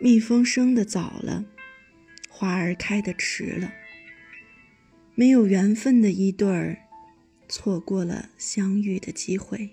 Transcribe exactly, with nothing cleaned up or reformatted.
蜜蜂生得早了，花儿开得迟了。没有缘分的一对儿，错过了相遇的机会。